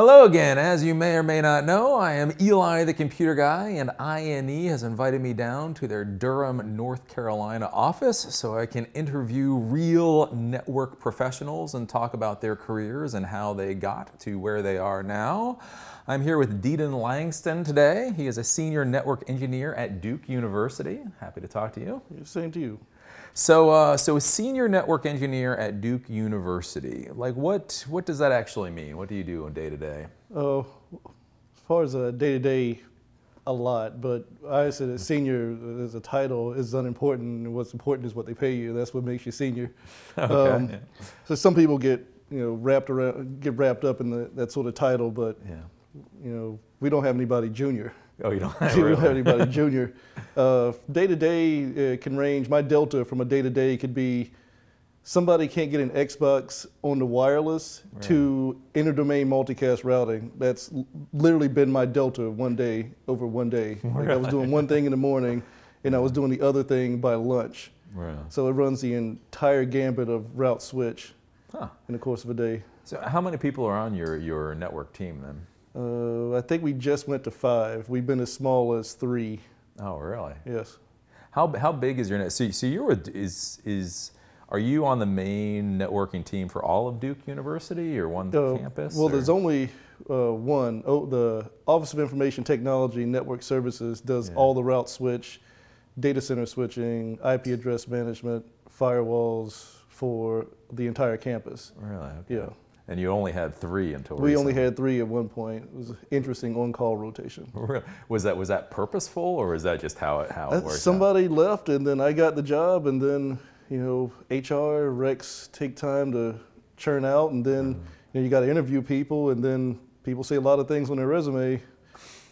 Hello again. As you may or may not know, I am Eli the Computer Guy, and INE has invited me down to their Durham, North Carolina office so I can interview real network professionals and talk about their careers and how they got to where they are now. I'm here with Deedan Langston today. He is a senior network engineer at Duke University. Happy to talk to you. Same to you. So a senior network engineer at Duke University, like what does that actually mean? What do you do on day to day? Oh, as far as day to day, a lot, but I said a senior as a title is unimportant. What's important is what they pay you. That's what makes you senior. Okay. So some people get, you know, wrapped up in that sort of title, but yeah. You know, we don't have anybody junior. Oh, you don't have, really? We don't have anybody junior. Day-to-day can range. My delta from a day-to-day could be somebody can't get an Xbox on the wireless, right, to inter domain multicast routing. That's literally been my delta over one day. Like, right. I was doing one thing in the morning, and I was doing the other thing by lunch. Right. So it runs the entire gambit of route switch, huh, in the course of a day. So how many people are on your network team then? I think we just went to 5. We've been as small as 3. Oh, really? Yes. How big is your net? So are you on the main networking team for all of Duke University or one campus? Well, or? There's only one. Oh, the Office of Information Technology Network Services does, yeah, all the route switch, data center switching, IP address management, firewalls for the entire campus. Really? Okay. Yeah. And you only had 3 until recently. We only had 3 at one point. It was an interesting on-call rotation. Was that purposeful, or is that just how it worked? Somebody out? Left, and then I got the job, and then, you know, HR recs take time to churn out, and then, mm-hmm, you know, you got to interview people, and then people say a lot of things on their resume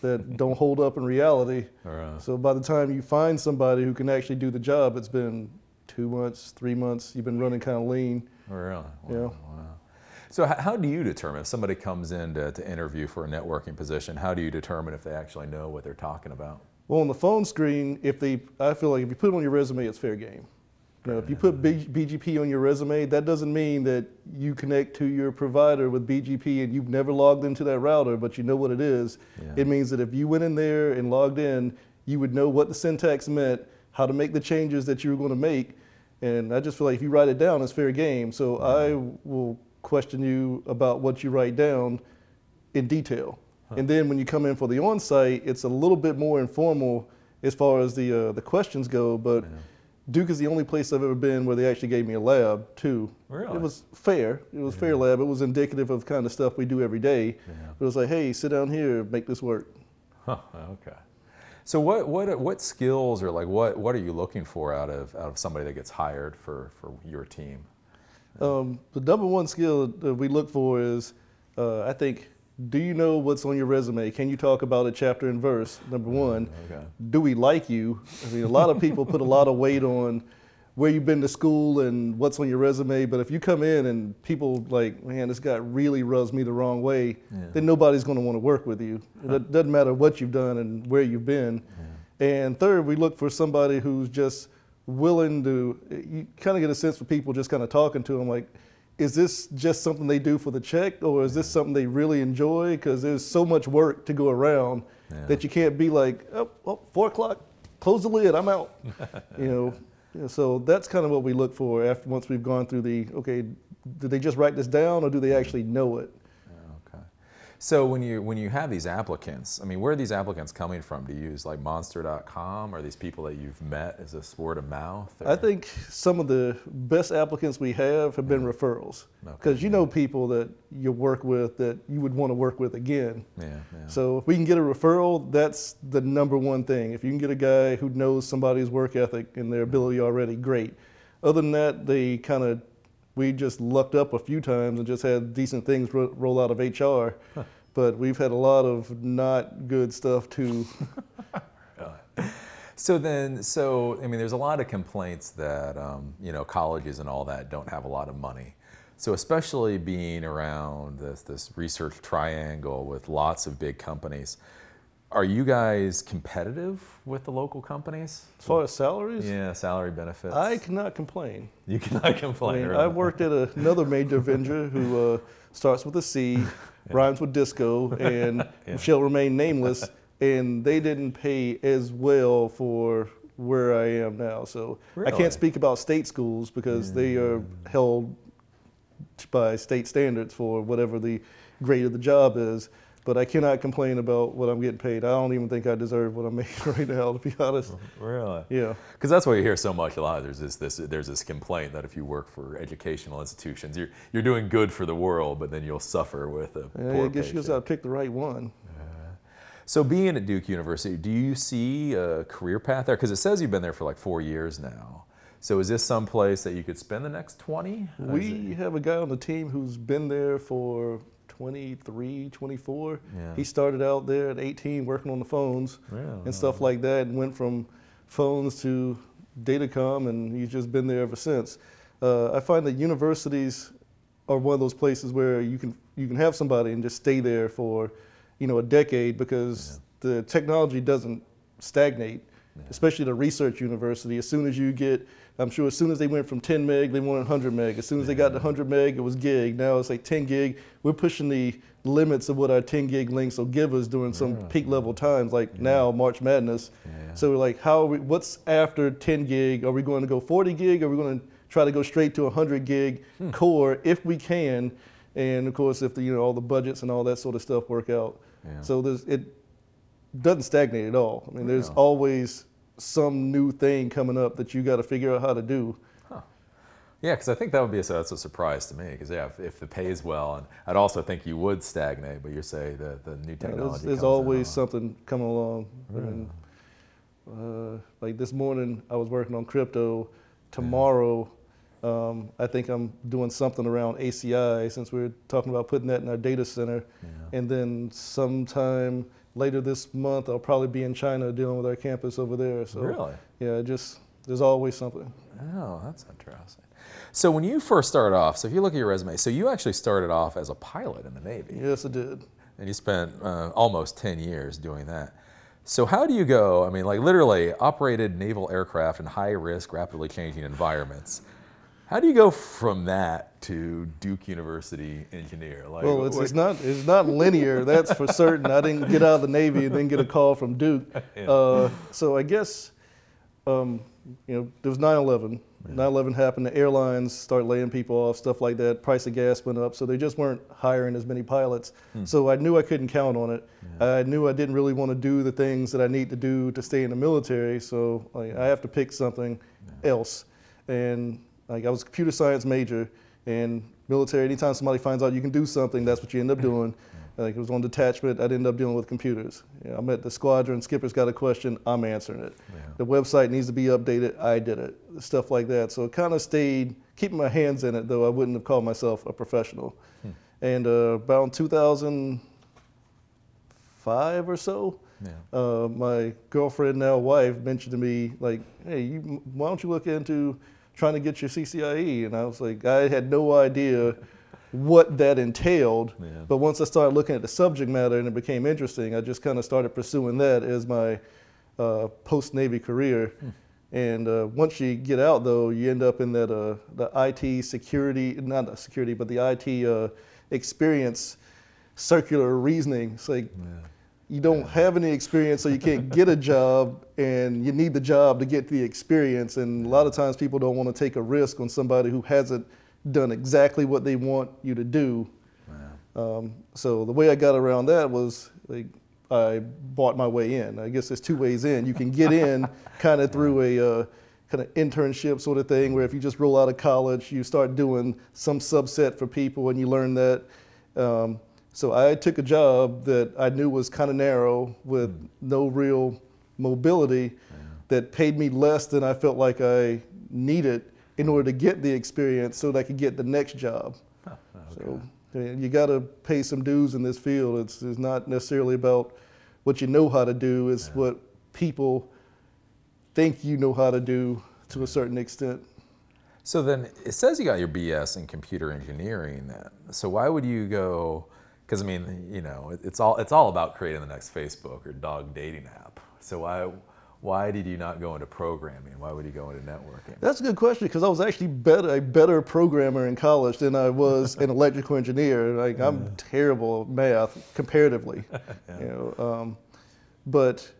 that don't hold up in reality. Right. So by the time you find somebody who can actually do the job, it's been 2 months, 3 months. You've been running kind of lean. Really? Wow. You know? Wow. So how do you determine if somebody comes in to interview for a networking position? How do you determine if they actually know what they're talking about? Well, on the phone screen, I feel like if you put it on your resume, it's fair game. You know, if you put BGP on your resume, that doesn't mean that you connect to your provider with BGP and you've never logged into that router, but you know what it is. Yeah. It means that if you went in there and logged in, you would know what the syntax meant, how to make the changes that you were going to make. And I just feel like if you write it down, it's fair game. So I will question you about what you write down in detail. Huh. And then when you come in for the on-site, it's a little bit more informal as far as the questions go, but yeah. Duke is the only place I've ever been where they actually gave me a lab too. Really? It was fair. It was, yeah, fair lab. It was indicative of the kind of stuff we do every day. Yeah. It was like, hey, sit down here, make this work. Huh. Okay. So what skills or like what are you looking for out of somebody that gets hired for your team? The number one skill that we look for is, I think, do you know what's on your resume? Can you talk about it chapter and verse, number one? Okay. Do we like you? I mean, a lot of people put a lot of weight on where you've been to school and what's on your resume, but if you come in and people like, man, this guy really rubs me the wrong way, yeah, then nobody's going to want to work with you. It doesn't matter what you've done and where you've been. Yeah. And third, we look for somebody who's just willing to, you kind of get a sense for people just kind of talking to them, like, is this just something they do for the check, or is, yeah, this something they really enjoy? Because there's so much work to go around, yeah, that you can't be like, oh, 4 o'clock, close the lid, I'm out. You know, yeah, so that's kind of what we look for after once we've gone through the, okay, did they just write this down, or do they actually know it? So when you have these applicants, I mean, where are these applicants coming from? Do you use like Monster.com? Are these people that you've met? Is this word of mouth? Or? I think some of the best applicants we have been, yeah, referrals. Because, okay, you, yeah, know people that you work with that you would want to work with again. Yeah, yeah. So if we can get a referral, that's the number one thing. If you can get a guy who knows somebody's work ethic and their ability already, great. Other than that, we just lucked up a few times and just had decent things roll out of HR, huh, but we've had a lot of not good stuff too. So I mean, there's a lot of complaints that you know, colleges and all that don't have a lot of money. So especially being around this research triangle with lots of big companies, Are you guys competitive with the local companies? As far as salaries? Yeah, salary benefits. I cannot complain. You cannot complain. I mean, right? I worked at another major vendor who starts with a C, yeah, rhymes with disco, and yeah, shall remain nameless, and they didn't pay as well for where I am now. So really? I can't speak about state schools because they are held by state standards for whatever the grade of the job is. But I cannot complain about what I'm getting paid. I don't even think I deserve what I'm making right now, to be honest. Really? Yeah. Because that's what you hear so much a lot. There's this complaint that if you work for educational institutions, you're doing good for the world, but then you'll suffer with a poor I guess you just got to pick the right one. So being at Duke University, do you see a career path there? Because it says you've been there for like 4 years now. So is this some place that you could spend the next 20? We have a guy on the team who's been there for 23, 24. Yeah. He started out there at 18 working on the phones and stuff like that, and went from phones to datacom, and he's just been there ever since. I find that universities are one of those places where you can have somebody and just stay there for, a decade, because the technology doesn't stagnate, especially the research university. As soon as you get, I'm sure as soon as they went from 10 meg, they wanted 100 meg. As soon as they got to 100 meg, it was gig. Now it's like 10 gig. We're pushing the limits of what our 10 gig links will give us during some peak level times, like now March Madness. Yeah. So we're like, what's after 10 gig? Are we going to go 40 gig? Are we going to try to go straight to 100 gig core if we can? And of course, if all the budgets and all that sort of stuff work out. Yeah. So it doesn't stagnate at all. I mean, there's always some new thing coming up that you got to figure out how to do. Huh. Yeah, because I think that's a surprise to me, because if the pay is well, and I'd also think you would stagnate, but you say that the new technology there's always something coming along. Yeah. And, like this morning, I was working on crypto. Tomorrow, I think I'm doing something around ACI, since we're talking about putting that in our data center. Yeah. And then sometime later this month, I'll probably be in China dealing with our campus over there. So, really? Yeah, there's always something. Oh, that's interesting. So when you first started off, so if you look at your resume, so you actually started off as a pilot in the Navy. Yes, I did. And you spent almost 10 years doing that. So how do you go, I mean, like literally operated naval aircraft in high-risk, rapidly changing environments. How do you go from that to Duke University engineer? Like, well, it's not linear, that's for certain. I didn't get out of the Navy and then get a call from Duke. Yeah. So I guess, there was 9-11. Yeah. 9-11 happened, the airlines start laying people off, stuff like that. Price of gas went up, so they just weren't hiring as many pilots. So I knew I couldn't count on it. Yeah. I knew I didn't really want to do the things that I need to do to stay in the military, so I have to pick something else. And I was a computer science major, and military, anytime somebody finds out you can do something, that's what you end up doing. It was on detachment, I'd end up dealing with computers. I'm at the squadron, skipper's got a question, I'm answering it. Yeah. The website needs to be updated, I did it. Stuff like that. So it kind of stayed, keeping my hands in it, though I wouldn't have called myself a professional. And about 2005 or so, my girlfriend, now wife, mentioned to me, like, hey, why don't you look into trying to get your CCIE, and I was like, I had no idea what that entailed, but once I started looking at the subject matter and it became interesting, I just kind of started pursuing that as my post-Navy career. And once you get out though, you end up in that the IT security, not security, but the IT experience circular reasoning. It's like, you don't have any experience, so you can't get a job, and you need the job to get the experience. And a lot of times people don't want to take a risk on somebody who hasn't done exactly what they want you to do. So the way I got around that was, like, I bought my way in. I guess there's two ways in. You can get in kind of through a kind of internship sort of thing, where if you just roll out of college, you start doing some subset for people and you learn that. So I took a job that I knew was kind of narrow with no real mobility that paid me less than I felt like I needed in order to get the experience so that I could get the next job. Huh. Okay. So you got to pay some dues in this field. It's not necessarily about what you know how to do. It's what people think you know how to do to a certain extent. So then it says you got your BS in computer engineering then. So why would you go Because I mean, you know, it's all about creating the next Facebook or dog dating app. So why did you not go into programming? Why would you go into networking? That's a good question, because I was actually a better programmer in college than I was an electrical engineer. Like, yeah. I'm terrible at math comparatively, yeah. You know. But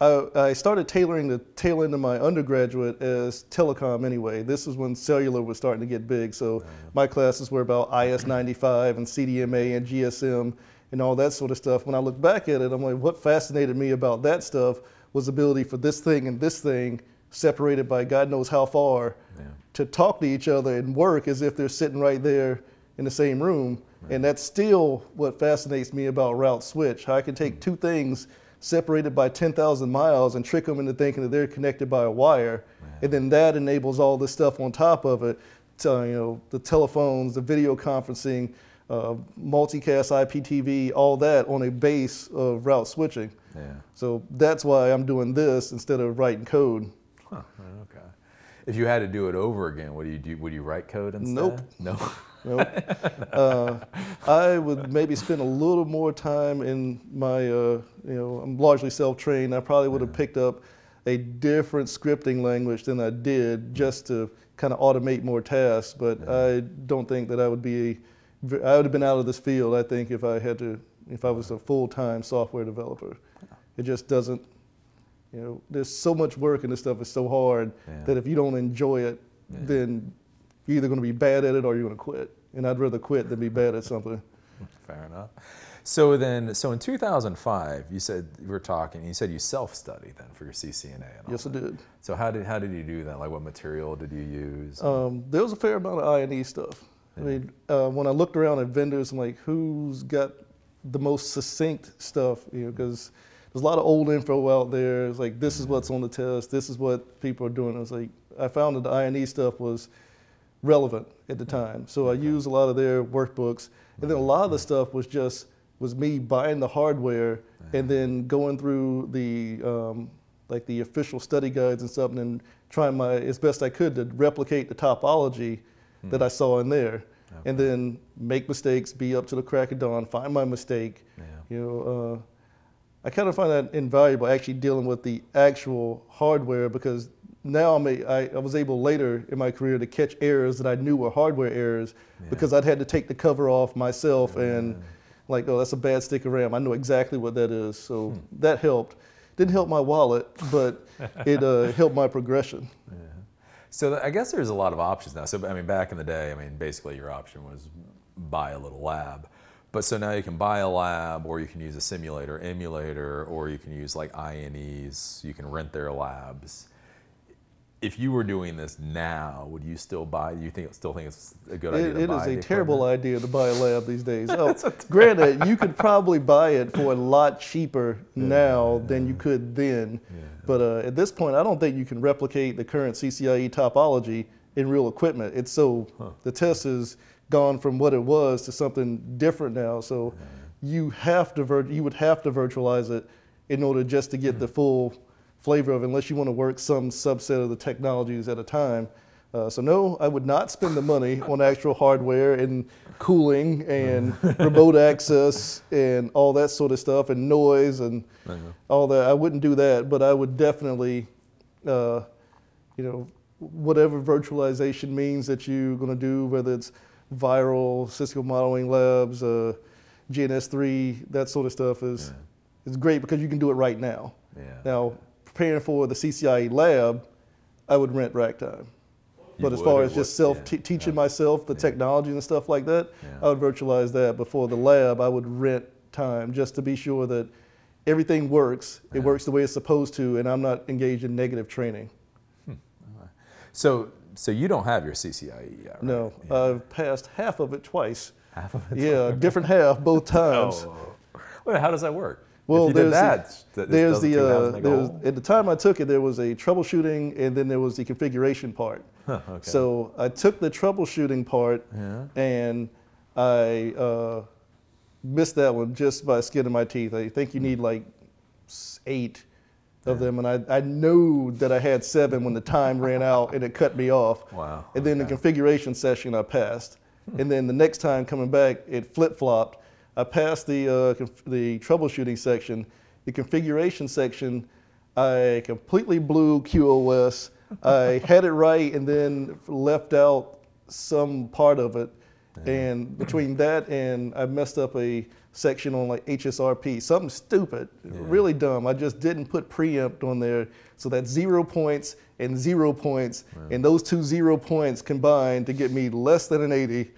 I started tailoring the tail end of my undergraduate as telecom anyway. This was when cellular was starting to get big, so my classes were about IS-95 and CDMA and GSM and all that sort of stuff. When I look back at it, I'm like, what fascinated me about that stuff was the ability for this thing and this thing, separated by God knows how far, yeah. to talk to each other and work as if they're sitting right there in the same room. Right. And that's still what fascinates me about route switch, how I can take two things separated by 10,000 miles and trick them into thinking that they're connected by a wire. Right. And then that enables all this stuff on top of it, to, you know, the telephones, the video conferencing, multicast, IPTV, all that on a base of route switching. Yeah. So that's why I'm doing this instead of writing code. Huh, okay. If you had to do it over again, what do you do? Would you write code instead? Nope. No. Nope. I would maybe spend a little more time in my, you know, I'm largely self-trained. I probably would have picked up a different scripting language than I did just to kind of automate more tasks. But I don't think that I would have been out of this field, I think, if I was a full-time software developer. It just doesn't, you know, there's so much work and this stuff is so hard that if you don't enjoy it, then you're either going to be bad at it or you're going to quit. And I'd rather quit than be bad at something. Fair enough. So in 2005, you said we were talking, you said you self-studied then for your CCNA. And all yes, that. I did. So how did you do that? Like, what material did you use? There was a fair amount of INE stuff. Yeah. I mean, when I looked around at vendors, I'm like, who's got the most succinct stuff? You know, because there's a lot of old info out there. It's like, this is what's on the test. This is what people are doing. I was like, I found that the INE stuff was relevant at the time. So I used a lot of their workbooks. And then a lot of the stuff was me buying the hardware and then going through the like the official study guides and stuff, and then trying my as best I could to replicate the topology that I saw in there. Okay. And then make mistakes, be up to the crack of dawn, find my mistake. Yeah. You know, I kind of find that invaluable, actually dealing with the actual hardware, because now I was able later in my career to catch errors that I knew were hardware errors because I'd had to take the cover off myself and like, oh, that's a bad stick of RAM. I know exactly what that is. So that helped. Didn't help my wallet, but it helped my progression. Yeah. So I guess there's a lot of options now. So I mean, back in the day, I mean, basically your option was buy a little lab. But so now you can buy a lab, or you can use a simulator, emulator, or you can use like INEs. You can rent their labs. If you were doing this now, would you still buy? Do you still think it's a good idea to buy? It is a terrible idea to buy a lab these days. Oh, granted, you could probably buy it for a lot cheaper now than you could then. Yeah. But at this point, I don't think you can replicate the current CCIE topology in real equipment. It's so the test is gone from what it was to something different now. So you would have to virtualize it in order just to get the full flavor of it, unless you want to work some subset of the technologies at a time. So no, I would not spend the money on actual hardware and cooling and remote access and all that sort of stuff and noise and all that. I wouldn't do that, but I would definitely, you know, whatever virtualization means that you're going to do, whether it's viral, Cisco modeling labs, GNS3, that sort of stuff is great because you can do it right now. Yeah. Now, preparing for the CCIE lab, I would rent rack time. But as far as just teaching myself the technology and stuff like that, I would virtualize that. Before the lab, I would rent time just to be sure that everything works, it works the way it's supposed to, and I'm not engaged in negative training. Right. So you don't have your CCIE yet, right? No, yeah. I've passed half of it twice. Half of it? Yeah, different half both times. Oh. Wait, how does that work? Well, at the time I took it, there was a troubleshooting and then there was the configuration part. Huh, okay. So I took the troubleshooting part and I missed that one just by skin of my teeth. I think you need like 8 of them, and I knew that I had 7 when the time ran out and it cut me off. Wow. And then the configuration session I passed. And then the next time coming back, it flip-flopped. I passed the troubleshooting section. The configuration section, I completely blew QoS. I had it right and then left out some part of it. Yeah. And between that and I messed up a section on like HSRP, something stupid, yeah, really dumb. I just didn't put preempt on there. So that's 0 points and 0 points. Wow. And those two 0 points combined to get me less than an 80.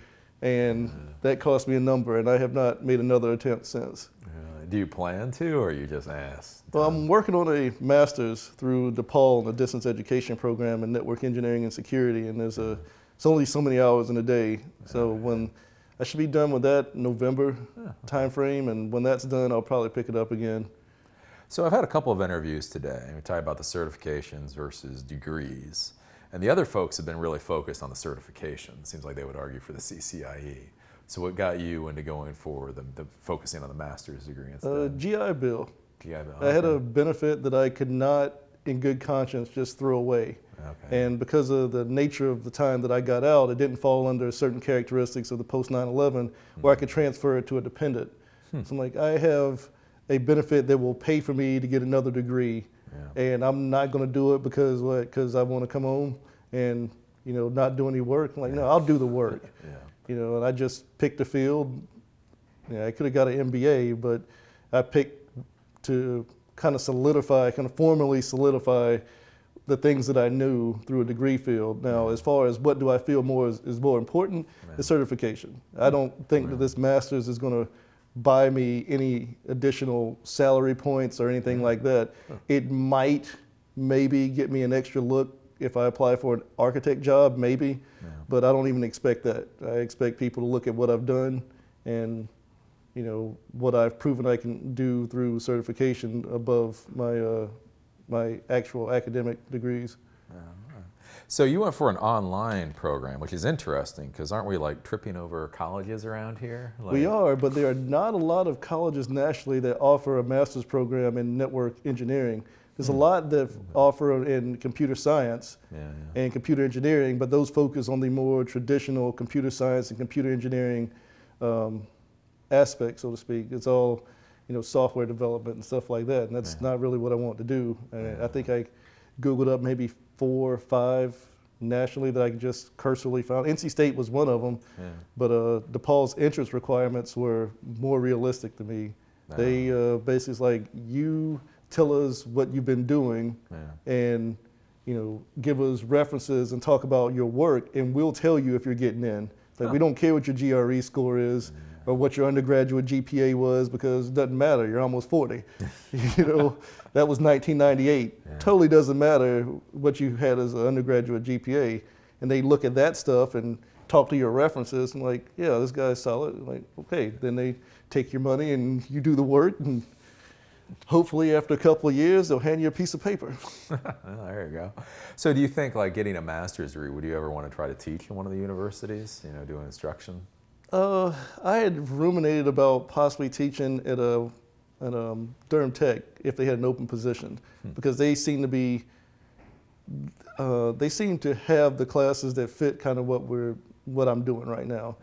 And yeah, that cost me a number. And I have not made another attempt since. Yeah. Do you plan to, or you just asked? Well, I'm working on a master's through DePaul in a distance education program in network engineering and security. And there's a, it's only so many hours in a day. So when I should be done with that November timeframe, and when that's done, I'll probably pick it up again. So I've had a couple of interviews today, and we talked about the certifications versus degrees. And the other folks have been really focused on the certifications. Seems like they would argue for the CCIE. So what got you into going for the focusing on the master's degree instead? GI Bill. GI Bill. I had a benefit that I could not, in good conscience, just throw away. Okay. And because of the nature of the time that I got out, it didn't fall under certain characteristics of the post 9/11 where I could transfer it to a dependent. So I'm like, I have a benefit that will pay for me to get another degree, and I'm not going to do it because what? Because I want to come home and, you know, not do any work. I'm like, no, I'll do the work. You know, and I just picked a field. Yeah, I could have got an MBA, but I picked to kind of solidify, kind of formally solidify the things that I knew through a degree field. Now, as far as what do I feel more is more important, is certification. I don't think that this master's is going to buy me any additional salary points or anything like that. It might maybe get me an extra look if I apply for an architect job, maybe, but I don't even expect that. I expect people to look at what I've done and, you know, what I've proven I can do through certification above my my actual academic degrees. So you went for an online program, which is interesting, because aren't we like tripping over colleges around here? Like, we are, but there are not a lot of colleges nationally that offer a master's program in network engineering. There's a lot that offer in computer science and computer engineering, but those focus on the more traditional computer science and computer engineering aspect, so to speak. It's all, you know, software development and stuff like that, and that's not really what I want to do. I think I Googled up maybe 4 or 5 nationally that I could just cursorily found. NC State was one of them, but DePaul's entrance requirements were more realistic to me. They basically like, you tell us what you've been doing and, you know, give us references and talk about your work, and we'll tell you if you're getting in. It's like, we don't care what your GRE score is or what your undergraduate GPA was, because it doesn't matter, you're almost 40. You know, that was 1998. Totally doesn't matter what you had as an undergraduate GPA. And they look at that stuff and talk to your references and like, yeah, this guy's solid. And like, okay, then they take your money and you do the work, and hopefully after a couple of years, they'll hand you a piece of paper. There you go. So do you think like getting a master's degree, would you ever want to try to teach in one of the universities, you know, doing instruction? I had ruminated about possibly teaching at a Durham Tech if they had an open position, because they seem to be, they seem to have the classes that fit kind of what I'm doing right now.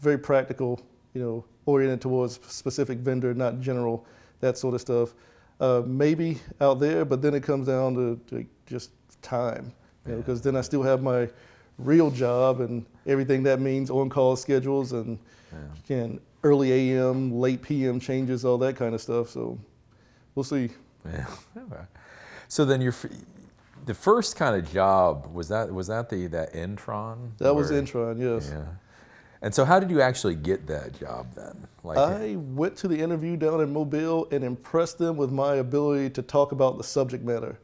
Very practical, you know, oriented towards specific vendor, not general, that sort of stuff. Maybe out there, but then it comes down to just time, you know, because then I still have my real job and everything that means, on-call schedules and again, early a.m., late p.m. changes, all that kind of stuff. So we'll see. Yeah. So then your the first kind of job was that that Intron? That was Intron, yes. Yeah. And so how did you actually get that job then? Like, I went to the interview down in Mobile and impressed them with my ability to talk about the subject matter.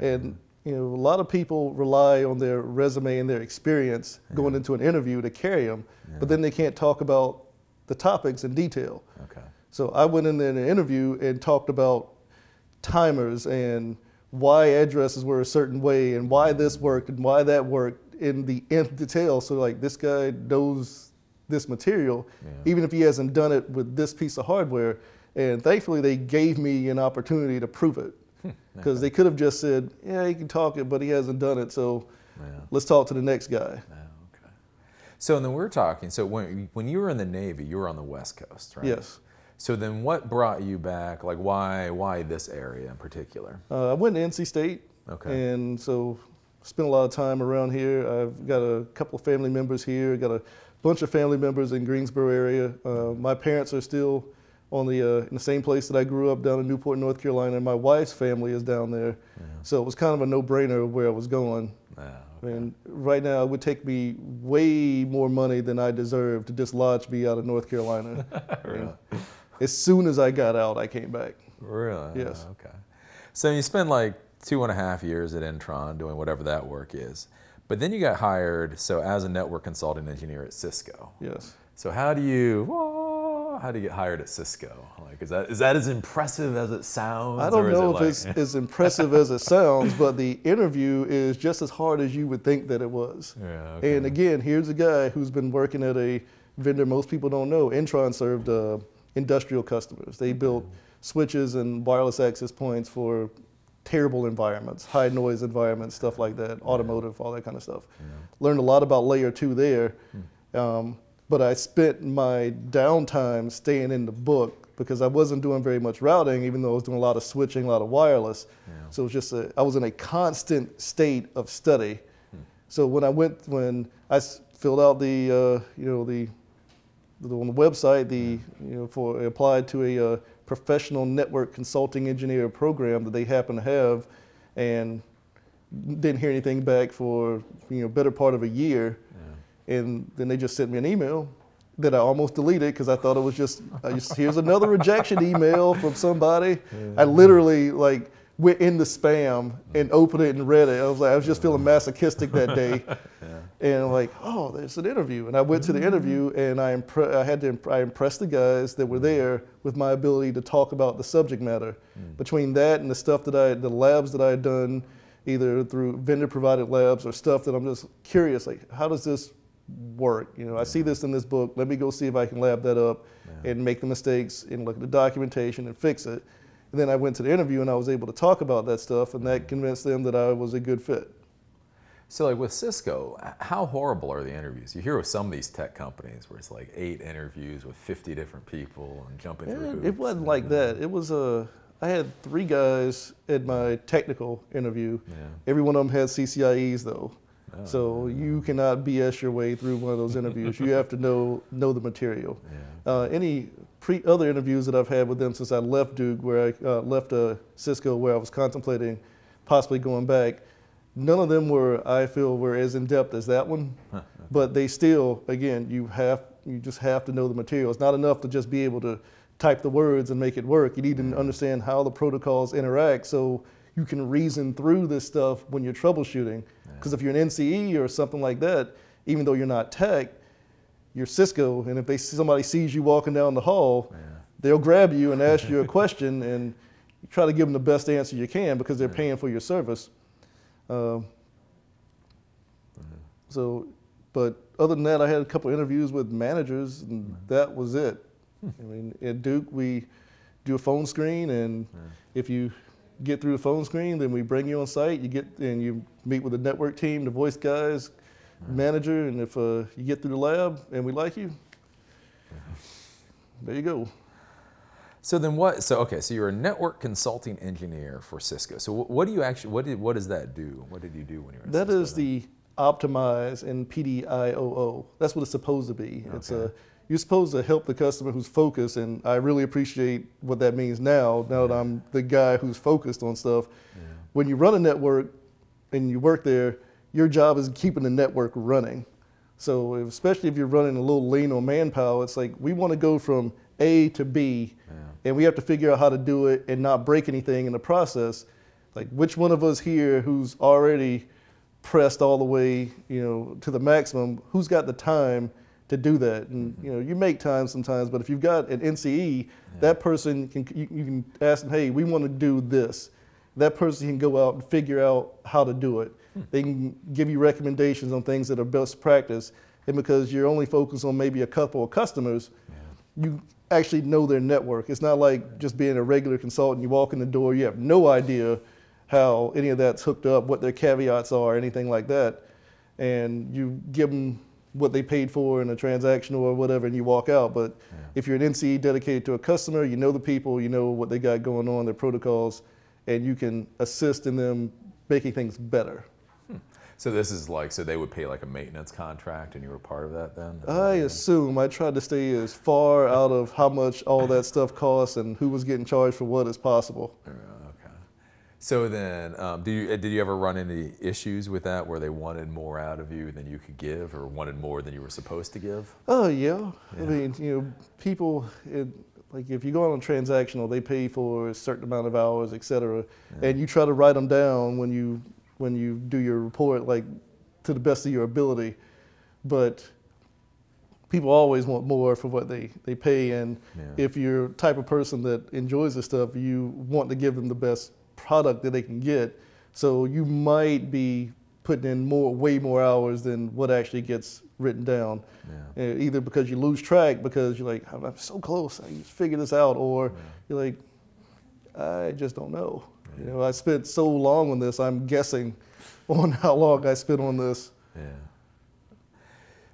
And you know, a lot of people rely on their resume and their experience going into an interview to carry them, but then they can't talk about the topics in detail. So I went in there in an interview and talked about timers and why addresses were a certain way and why this worked and why that worked in the nth detail. So like, this guy knows this material, even if he hasn't done it with this piece of hardware. And thankfully they gave me an opportunity to prove it. Because they could have just said, yeah, he can talk it, but he hasn't done it, so let's talk to the next guy. So and then we're talking, so when you were in the Navy, you were on the West Coast, right? Yes. So then what brought you back? Like why this area in particular? I went to NC State. Okay. And so spent a lot of time around here. I've got a couple of family members here. I've got a bunch of family members in Greensboro area. My parents are still on the in the same place that I grew up down in Newport, North Carolina. And my wife's family is down there. Yeah. So it was kind of a no-brainer where I was going. Okay. And right now it would take me way more money than I deserve to dislodge me out of North Carolina. Really? As soon as I got out, I came back. Really? Yes. Okay. So you spend like 2.5 years at Intron doing whatever that work is. But then you got hired, so as a network consulting engineer at Cisco. Yes. So how do you get hired at Cisco? Like, is that as impressive as it sounds? I don't know if it's as impressive as it sounds, but the interview is just as hard as you would think that it was. Yeah, okay. And again, here's a guy who's been working at a vendor most people don't know. Intron served industrial customers. They built switches and wireless access points for terrible environments, high noise environments, stuff like that, automotive, all that kind of stuff. Yeah. Learned a lot about layer 2 there, but I spent my downtime staying in the book because I wasn't doing very much routing, even though I was doing a lot of switching, a lot of wireless. Yeah. So it was just I was in a constant state of study. So when I filled out on the website, applied to a professional network consulting engineer program that they happen to have, and didn't hear anything back for better part of a year, and then they just sent me an email that I almost deleted because I thought it was just here's another rejection email from somebody. Yeah. I literally went in the spam and opened it and read it. I was just feeling masochistic that day. And I'm like, oh, there's an interview. And I went to the interview and I impressed the guys that were there with my ability to talk about the subject matter. Between that and the stuff that the labs that I had done, either through vendor provided labs or stuff that I'm just curious, how does this work? I see this in this book, let me go see if I can lab that up and make the mistakes and look at the documentation and fix it. And then I went to the interview and I was able to talk about that stuff, and that convinced them that I was a good fit. So with Cisco, how horrible are the interviews? You hear of some of these tech companies where it's 8 interviews with 50 different people and jumping through hoops. It wasn't like that. It was I had 3 guys at my technical interview. Yeah. Every one of them had CCIEs though. Oh, so you cannot BS your way through one of those interviews. You have to know the material. Yeah. Other interviews that I've had with them since I left Duke, where I left Cisco, where I was contemplating possibly going back, none of them were as in depth as that one. But they still, again, you just have to know the material. It's not enough to just be able to type the words and make it work. You need to understand how the protocols interact so you can reason through this stuff when you're troubleshooting. Because if you're an NCE or something like that, even though you're not tech, you're Cisco, and if somebody sees you walking down the hall, they'll grab you and ask you a question, and you try to give them the best answer you can because they're paying for your service. So, but other than that, I had a couple interviews with managers, and that was it. I mean, at Duke, we do a phone screen, and if you get through the phone screen, then we bring you on site. You meet with the network team, the voice guys, manager, and if you get through the lab and we like you, there you go. So then what? So okay, so you're a network consulting engineer for Cisco. So what do you actually? What does that do? What did you do when you were? That Cisco is then? The optimize and PDIOO. That's what it's supposed to be. Okay. It's you're supposed to help the customer who's focused, and I really appreciate what that means now. Now that I'm the guy who's focused on stuff. Yeah. When you run a network and you work there, your job is keeping the network running. So especially if you're running a little lean on manpower, it's we want to go from A to B, and we have to figure out how to do it and not break anything in the process. Which one of us here who's already pressed all the way, to the maximum, who's got the time to do that? And you make time sometimes, but if you've got an NCE, that person you can ask them, hey, we want to do this. That person can go out and figure out how to do it. They can give you recommendations on things that are best practice. And because you're only focused on maybe a couple of customers, you actually know their network. It's not like just being a regular consultant. You walk in the door, you have no idea how any of that's hooked up, what their caveats are, anything like that. And you give them what they paid for in a transactional or whatever, and you walk out. But if you're an NCE dedicated to a customer, you know the people, you know what they got going on, their protocols, and you can assist in them making things better. So this is like, so they would pay like a maintenance contract and you were part of that then? I assume. I tried to stay as far out of how much all that stuff costs and who was getting charged for what as possible. Okay. So then, did you ever run into issues with that where they wanted more out of you than you could give or wanted more than you were supposed to give? Oh, yeah. I mean, you know, people, like if you go on a transactional, they pay for a certain amount of hours, et cetera, and you try to write them down when you do your report, like to the best of your ability, but people always want more for what they pay. And if you're the type of person that enjoys this stuff, you want to give them the best product that they can get. So you might be putting in way more hours than what actually gets written down. Either because you lose track because you're like, I'm so close, I just figure this out. Or you're like, I just don't know. You know, I spent so long on this, I'm guessing on how long I spent on this.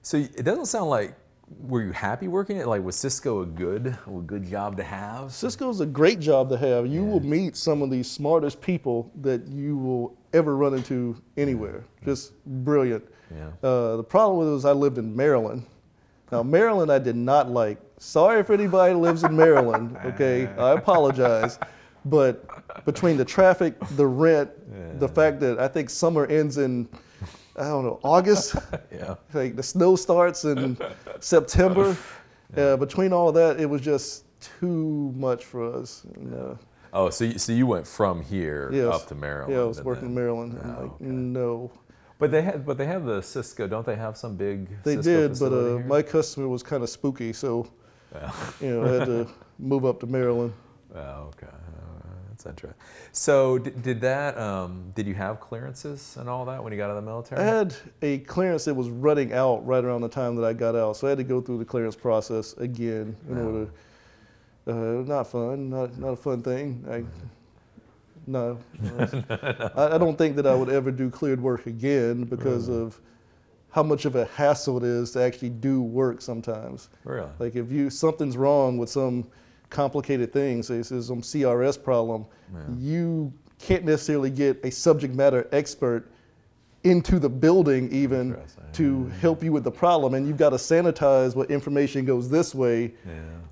So it doesn't sound like, were you happy working it? Like, was Cisco a good job to have? Cisco's a great job to have. You will meet some of the smartest people that you will ever run into anywhere. Just brilliant. The problem with it was I lived in Maryland. Now, Maryland I did not like. Sorry if anybody lives in Maryland, okay? I apologize. But between the traffic, the rent, the fact that I think summer ends in, I don't know, August, like the snow starts in September. Between all that, it was just too much for us. And, oh, so you went from here up to Maryland? Yeah, I was working in Maryland. Oh, like, no. But they have the Cisco. Don't they have some big? They Cisco did, but my customer was kind of spooky, so you know, I had to move up to Maryland. Oh, okay. That's interesting. So did you have clearances and all that when you got out of the military? I had a clearance that was running out right around the time that I got out. So I had to go through the clearance process again in order. Not fun, not a fun thing. I don't think that I would ever do cleared work again because of how much of a hassle it is to actually do work sometimes. Really? Like if something's wrong with some complicated things, this is some CRS problem, you can't necessarily get a subject matter expert into the building even to help you with the problem, and you've got to sanitize what information goes this way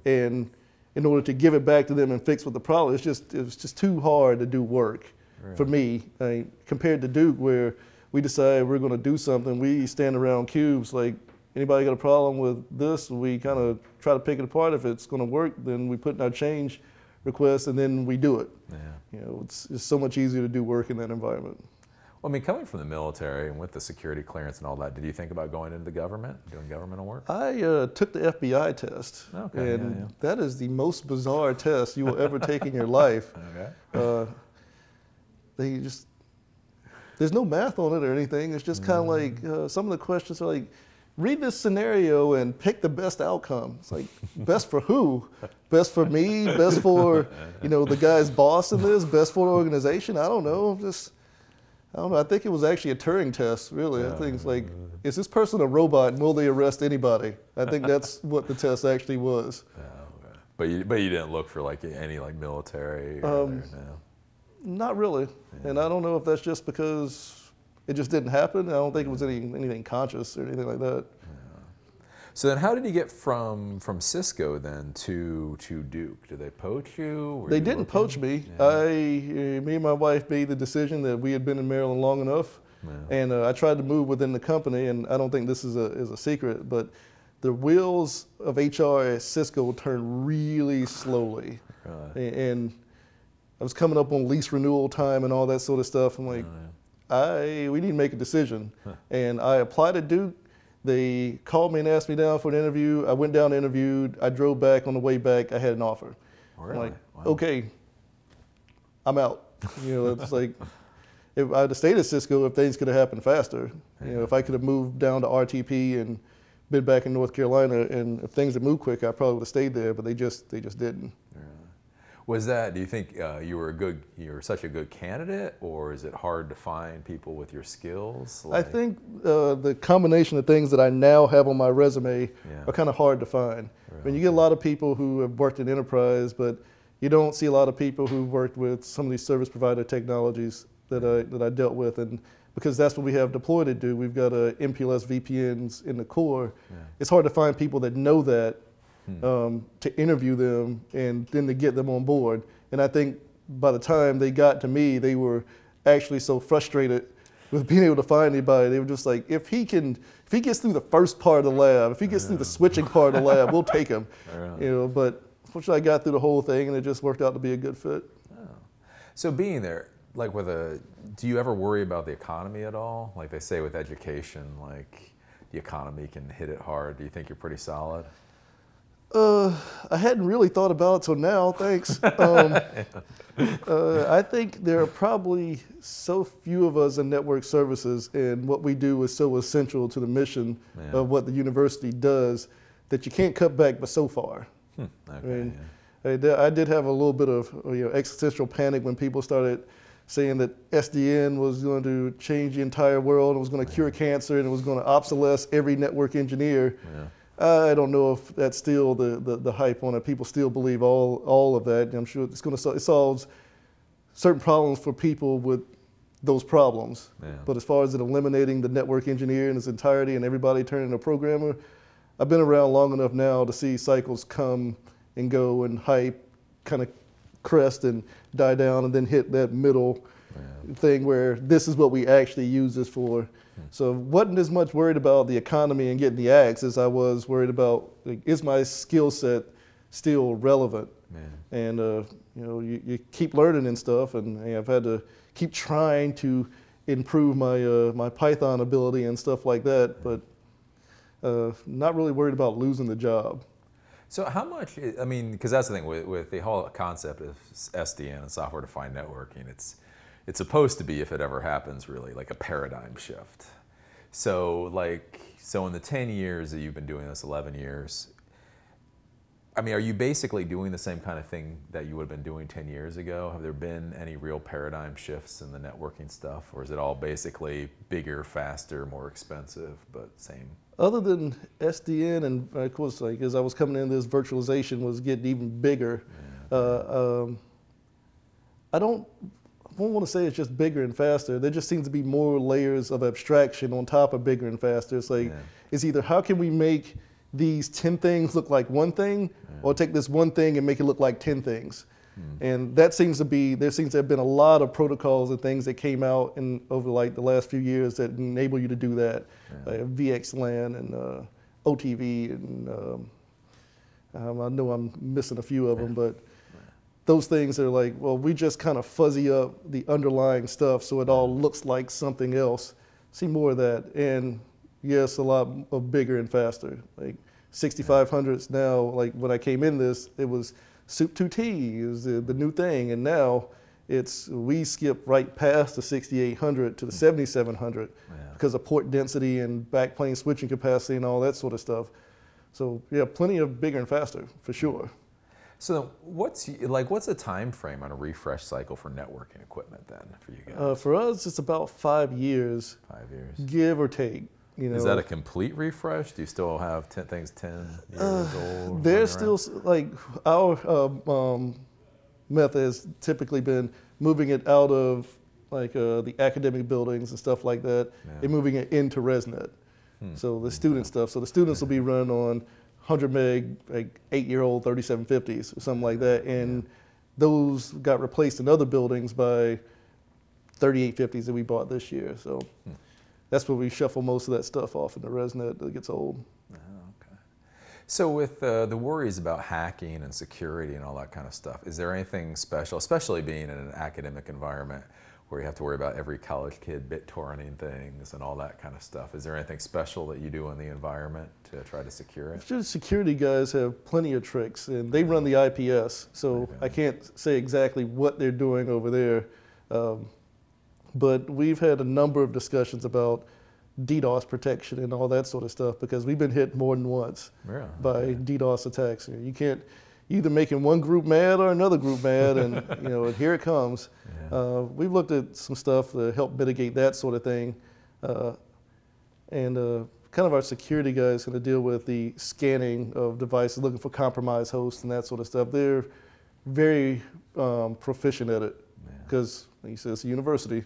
and in order to give it back to them and fix what the problem is. It's just too hard to do work for me. I mean, compared to Duke, where we decide we're going to do something, we stand around cubes like, anybody got a problem with this? We kind of try to pick it apart. If it's going to work, then we put in our change request and then we do it. You know, it's so much easier to do work in that environment. Well, I mean, coming from the military and with the security clearance and all that, did you think about going into the government, doing governmental work? I took the FBI test. Okay, and that is the most bizarre test you will ever take in your life. There's no math on it or anything. It's just kind of like some of the questions are like, read this scenario and pick the best outcome. It's like, best for who? Best for me? Best for, you know, the guy's boss in this? Best for the organization? I don't know. I don't know. I think it was actually a Turing test, really. I think it's like, is this person a robot and will they arrest anybody? I think that's what the test actually was. But you didn't look for like any like military or Not really. And I don't know if that's just because it just didn't happen. I don't think it was anything conscious or anything like that. So then how did you get from Cisco then to Duke? Did they poach you? They didn't poach me. Me and my wife made the decision that we had been in Maryland long enough. And I tried to move within the company, and I don't think this is a secret, but the wheels of HR at Cisco turn really slowly. And I was coming up on lease renewal time and all that sort of stuff. I'm like, we need to make a decision. And I applied at Duke. They called me and asked me down for an interview. I went down and interviewed. I drove back. On the way back, I had an offer. Really? I'm like, okay, I'm out. You know, it's like, if I would have stayed at Cisco, if things could have happened faster. You know, if I could have moved down to RTP and been back in North Carolina, and if things had moved quick, I probably would have stayed there, but they just didn't. Was that, do you think you were such a good candidate, or is it hard to find people with your skills? Like, I think the combination of things that I now have on my resume are kind of hard to find. Really? I mean, you get a lot of people who have worked in enterprise, but you don't see a lot of people who've worked with some of these service provider technologies that I dealt with, and because that's what we have deployed to do. We've got MPLS VPNs in the core. Yeah. It's hard to find people that know that to interview them and then to get them on board. And I think by the time they got to me, they were actually so frustrated with being able to find anybody. They were just like, if he gets through the first part of the lab, if he gets through the switching part of the lab, we'll take him. You know, but fortunately I got through the whole thing and it just worked out to be a good fit. Oh. So being there, like do you ever worry about the economy at all? Like they say with education, like the economy can hit it hard. Do you think you're pretty solid? I hadn't really thought about it till now, thanks. I think there are probably so few of us in network services, and what we do is so essential to the mission of what the university does that you can't cut back but so far. I did have a little bit of existential panic when people started saying that SDN was going to change the entire world, it was going to cure cancer, and it was going to obsolesce every network engineer. I don't know if that's still the hype on it. People still believe all of that. I'm sure it's going to it solves certain problems for people with those problems. But as far as it eliminating the network engineer in its entirety and everybody turning a programmer, I've been around long enough now to see cycles come and go and hype kind of crest and die down and then hit that middle thing where this is what we actually use this for. So wasn't as much worried about the economy and getting the axe as I was worried about, like, is my skill set still relevant? And you keep learning and stuff, and I've had to keep trying to improve my my Python ability and stuff like that, but not really worried about losing the job. So how much, I mean, because that's the thing with the whole concept of SDN and software-defined networking, it's supposed to be, if it ever happens really, like a paradigm shift. So in the 10 years that you've been doing this, 11 years, I mean, are you basically doing the same kind of thing that you would have been doing 10 years ago? Have there been any real paradigm shifts in the networking stuff, or is it all basically bigger, faster, more expensive, but same? Other than SDN, and of course, like as I was coming in, this virtualization was getting even bigger. I don't want to say it's just bigger and faster. There just seems to be more layers of abstraction on top of bigger and faster. It's like, it's either how can we make these 10 things look like one thing, or take this one thing and make it look like 10 things. And that seems to be, there seems to have been a lot of protocols and things that came out in over like the last few years that enable you to do that. Like VXLAN and OTV, and I know I'm missing a few of them, but those things are like, well, we just kind of fuzzy up the underlying stuff so it all looks like something else. See more of that. And yes, a lot of bigger and faster. Like 6500s now, like when I came in this, it was soup to tea, it was the new thing. And now it's, we skip right past the 6800 to the 7700 because of port density and backplane switching capacity and all that sort of stuff. So yeah, plenty of bigger and faster for sure. So what's the time frame on a refresh cycle for networking equipment then for you guys? For us, it's about 5 years. 5 years, give or take. Is that a complete refresh? Do you still have things 10 years old? There's still like our method has typically been moving it out of like the academic buildings and stuff like that, and moving it into ResNet. So the student stuff. So the students will be running on 100 meg, like 8-year-old 3750s or something like that. And those got replaced in other buildings by 3850s that we bought this year. So that's where we shuffle most of that stuff off in the ResNet that gets old. Oh, okay. So with the worries about hacking and security and all that kind of stuff, is there anything special, especially being in an academic environment where you have to worry about every college kid BitTorrenting things and all that kind of stuff? Is there anything special that you do in the environment to try to secure it? Sure, security guys have plenty of tricks, and they run the IPS, so I can't say exactly what they're doing over there, but we've had a number of discussions about DDoS protection and all that sort of stuff because we've been hit more than once by DDoS attacks. You can't either making one group mad or another group mad, and you know, here it comes. Yeah. We've looked at some stuff to help mitigate that sort of thing, and kind of our security guys going to deal with the scanning of devices, looking for compromised hosts and that sort of stuff. They're very proficient at it because, like you said, it's a university,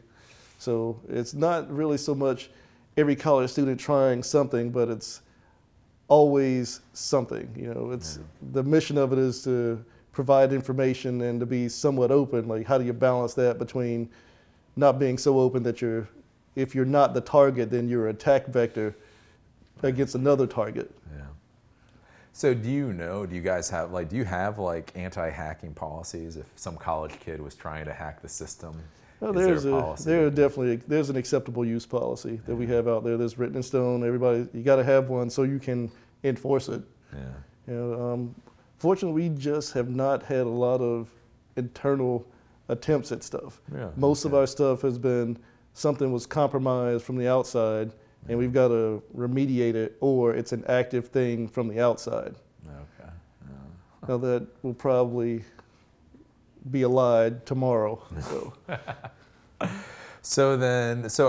so it's not really so much every college student trying something, but it's always something, you know. It's the mission of it is to provide information and to be somewhat open. Like, how do you balance that between not being so open that you're, if you're not the target, then you're an attack vector against another target. Yeah. So do you have anti-hacking policies if some college kid was trying to hack the system? Well, there's an acceptable use policy that we have out there that's written in stone. Everybody, you got to have one so you can enforce it. Yeah. You know, fortunately, we just have not had a lot of internal attempts at stuff. Yeah. Most of our stuff has been something was compromised from the outside, and we've got to remediate it, or it's an active thing from the outside. Okay. Now that will probably be allied tomorrow. So. So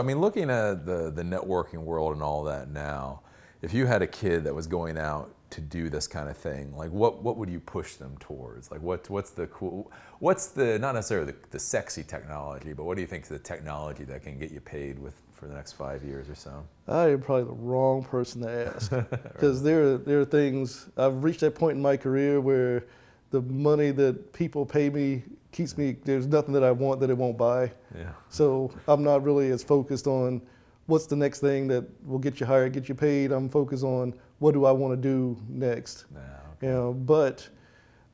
looking at the networking world and all that now, if you had a kid that was going out to do this kind of thing, like what would you push them towards? Like what's the not necessarily the sexy technology, but what do you think is the technology that can get you paid for the next 5 years or so? I am probably the wrong person to ask, because right. there are things, I've reached that point in my career where the money that people pay me keeps me, there's nothing that I want that it won't buy. Yeah. So I'm not really as focused on what's the next thing that will get you hired, get you paid. I'm focused on what do I want to do next. Nah, okay. You know, but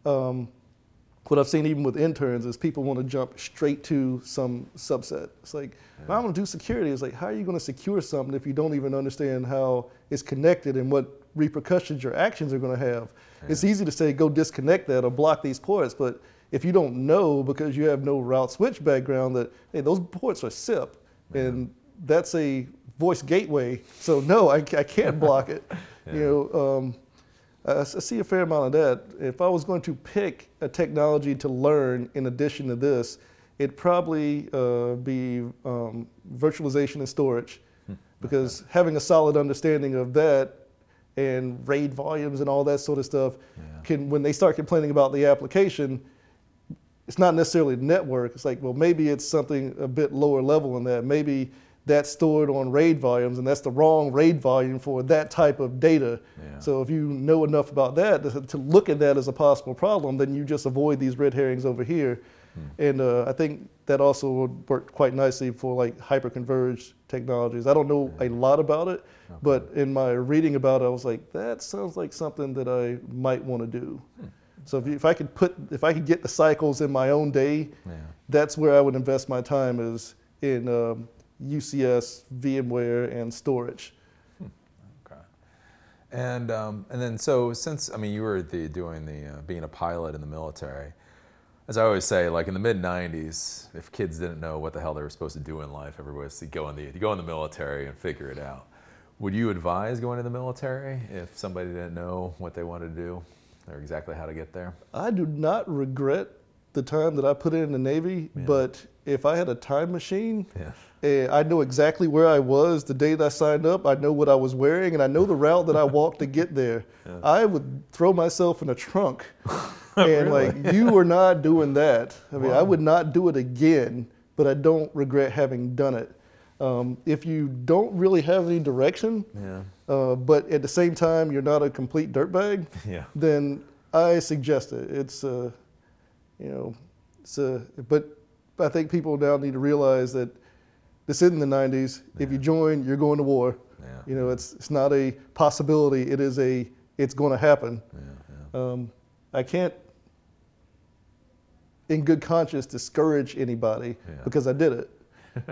what I've seen even with interns is people want to jump straight to some subset. It's like, I want to do security. It's like, how are you going to secure something if you don't even understand how it's connected and what repercussions your actions are going to have? Yeah. It's easy to say, go disconnect that or block these ports, but if you don't know, because you have no route switch background, that, hey, those ports are SIP, and that's a voice gateway, so no, I can't block it. You know, I see a fair amount of that. If I was going to pick a technology to learn in addition to this, it'd probably be virtualization and storage, because having a solid understanding of that and RAID volumes and all that sort of stuff, when they start complaining about the application, it's not necessarily network. It's like, well, maybe it's something a bit lower level than that. Maybe that's stored on RAID volumes, and that's the wrong RAID volume for that type of data. Yeah. So if you know enough about that to look at that as a possible problem, then you just avoid these red herrings over here. And I think that also would work quite nicely for like hyper-converged technologies. I don't know a lot about it, but in my reading about it, I was like, that sounds like something that I might want to do. So if I could get the cycles in my own day, that's where I would invest my time, is in UCS, VMware, and storage. And then, so since you were being a pilot in the military. As I always say, like in the mid-'90s, if kids didn't know what the hell they were supposed to do in life, everybody was to go in the military and figure it out. Would you advise going to the military if somebody didn't know what they wanted to do or exactly how to get there? I do not regret the time that I put in the Navy, but if I had a time machine, I know exactly where I was the day that I signed up. I know what I was wearing, and I know the route that I walked to get there. Yeah. I would throw myself in a trunk. And you were not doing that. I would not do it again, but I don't regret having done it. If you don't really have any direction, but at the same time you're not a complete dirtbag, then I suggest it. But I think people now need to realize that this isn't the 90s. Yeah. If you join, you're going to war. Yeah. You know, it's not a possibility. It's going to happen. Yeah. I can't, in good conscience, discourage anybody because I did it.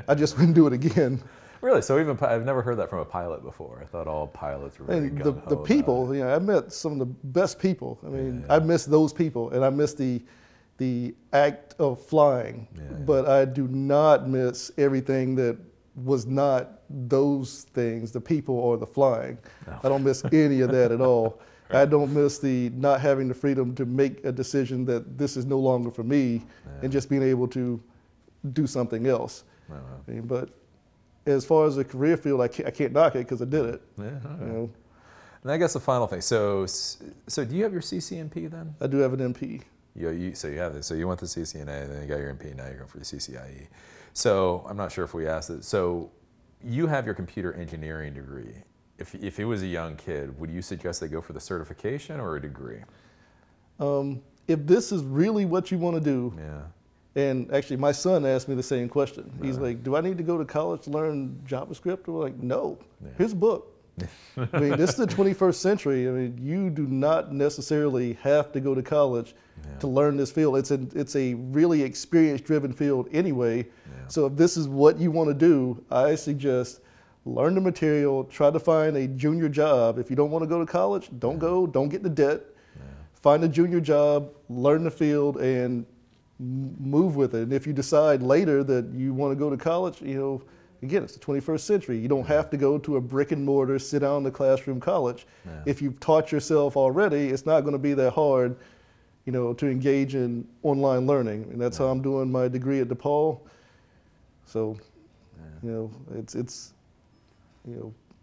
I just wouldn't do it again. Really? So even I've never heard that from a pilot before. I thought all pilots were really gung-ho about it. The people, I met some of the best people. I miss those people, and I miss the act of flying. Yeah. But I do not miss everything that was not those things, the people or the flying. No. I don't miss any of that at all. Right. I don't miss the not having the freedom to make a decision that this is no longer for me, and just being able to do something else. Wow. I mean, but as far as the career field, I can't knock it because I did it. Yeah. You know? And I guess the final thing. So do you have your CCNP then? I do have an MP. You have this. So you went to CCNA, and then you got your MP. Now you're going for the CCIE. So I'm not sure if we asked it. So you have your computer engineering degree. If it was a young kid, would you suggest they go for the certification or a degree? If this is really what you want to do, and actually my son asked me the same question. Right. He's like, do I need to go to college to learn JavaScript? We're like, no, here's a book. I mean, this is the 21st century. I mean, you do not necessarily have to go to college to learn this field. It's a really experience-driven field anyway. Yeah. So if this is what you want to do, I suggest learn the material, try to find a junior job. If you don't want to go to college, don't go, don't get into debt. Yeah. Find a junior job, learn the field, and move with it. And if you decide later that you want to go to college, you know, again, it's the 21st century. You don't have to go to a brick and mortar, sit down in the classroom college. Yeah. If you've taught yourself already, it's not going to be that hard, you know, to engage in online learning. And that's how I'm doing my degree at DePaul. So, you know,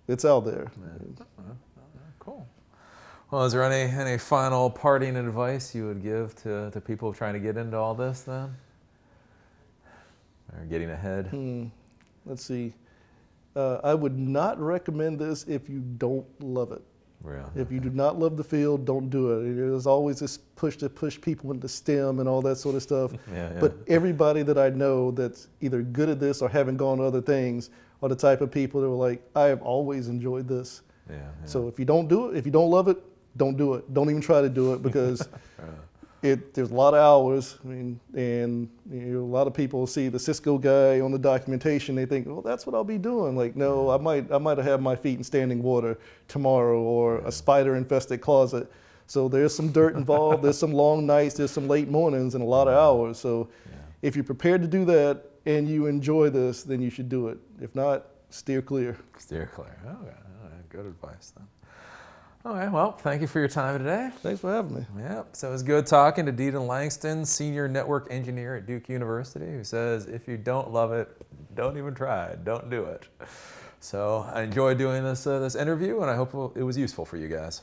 it's out there. Cool. Well, is there any final parting advice you would give to people trying to get into all this then? Or getting ahead? Let's see. I would not recommend this if you don't love it. Really? If you do not love the field, don't do it. There's always this push to push people into STEM and all that sort of stuff. But everybody that I know that's either good at this or haven't gone to other things are the type of people that were like, I have always enjoyed this. So if you don't do it, if you don't love it, don't do it. Don't even try to do it because there's a lot of hours. I mean, and a lot of people see the Cisco guy on the documentation. They think, well, that's what I'll be doing. Like, no, I might have my feet in standing water tomorrow or a spider-infested closet. So there's some dirt involved. There's some long nights. There's some late mornings and a lot of hours. So if you're prepared to do that and you enjoy this, then you should do it. If not, steer clear. Steer clear. Oh, yeah. Good advice then. All right, well, thank you for your time today. Thanks for having me. Yeah, so it was good talking to Deedan Langston, Senior Network Engineer at Duke University, who says, if you don't love it, don't even try it, don't do it. So I enjoyed doing this interview, and I hope it was useful for you guys.